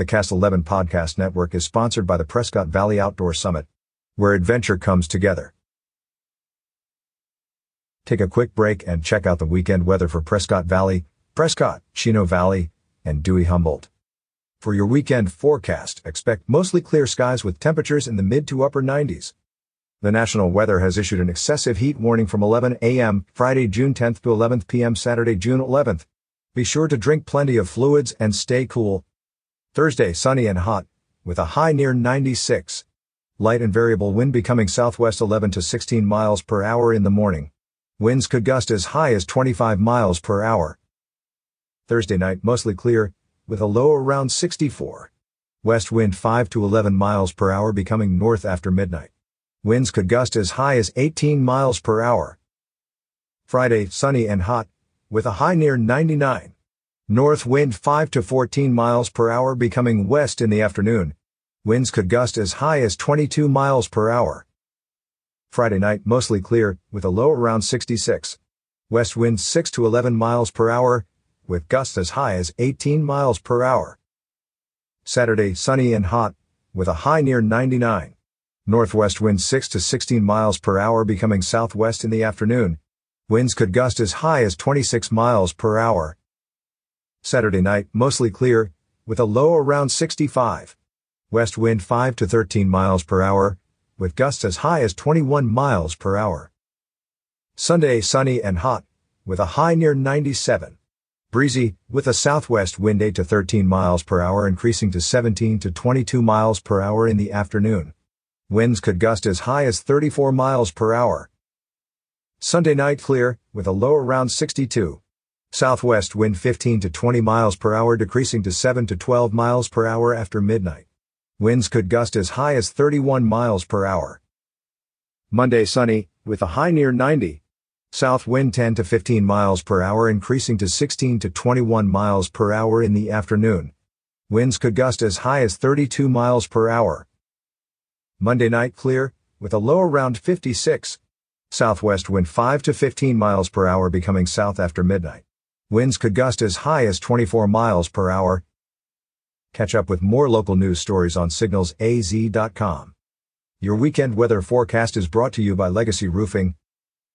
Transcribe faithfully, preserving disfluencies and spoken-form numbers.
The Cast eleven Podcast Network is sponsored by the Prescott Valley Outdoor Summit, where adventure comes together. Take a quick break and check out the weekend weather for Prescott Valley, Prescott, Chino Valley, and Dewey Humboldt. For your weekend forecast, expect mostly clear skies with temperatures in the mid to upper nineties. The National Weather has issued an excessive heat warning from eleven a m Friday, June tenth to eleven p m Saturday, June eleventh. Be sure to drink plenty of fluids and stay cool. Thursday, sunny and hot, with a high near ninety-six. Light and variable wind becoming southwest eleven to sixteen miles per hour in the morning. Winds could gust as high as twenty-five miles per hour. Thursday night, mostly clear, with a low around sixty-four. West wind five to eleven miles per hour becoming north after midnight. Winds could gust as high as eighteen miles per hour. Friday, sunny and hot, with a high near ninety-nine. North wind five to fourteen miles per hour becoming west in the afternoon. Winds could gust as high as twenty-two miles per hour. Friday night, mostly clear, with a low around sixty-six. West wind six to eleven miles per hour, with gusts as high as eighteen miles per hour. Saturday, sunny and hot, with a high near ninety-nine. Northwest wind six to sixteen miles per hour becoming southwest in the afternoon. Winds could gust as high as twenty-six miles per hour. Saturday night, mostly clear, with a low around sixty-five. West wind five to thirteen miles per hour, with gusts as high as twenty-one miles per hour. Sunday, sunny and hot, with a high near ninety-seven. Breezy, with a southwest wind eight to thirteen miles per hour increasing to seventeen to twenty-two miles per hour in the afternoon. Winds could gust as high as thirty-four miles per hour. Sunday night, clear, with a low around sixty-two. Southwest wind fifteen to twenty miles per hour decreasing to seven to twelve miles per hour after midnight. Winds could gust as high as thirty-one miles per hour. Monday, sunny, with a high near ninety. South wind ten to fifteen miles per hour increasing to sixteen to twenty-one miles per hour in the afternoon. Winds could gust as high as thirty-two miles per hour. Monday night, clear, with a low around fifty-six. Southwest wind five to fifteen miles per hour becoming south after midnight. Winds could gust as high as twenty-four miles per hour. Catch up with more local news stories on signals a z dot com. Your weekend weather forecast is brought to you by Legacy Roofing,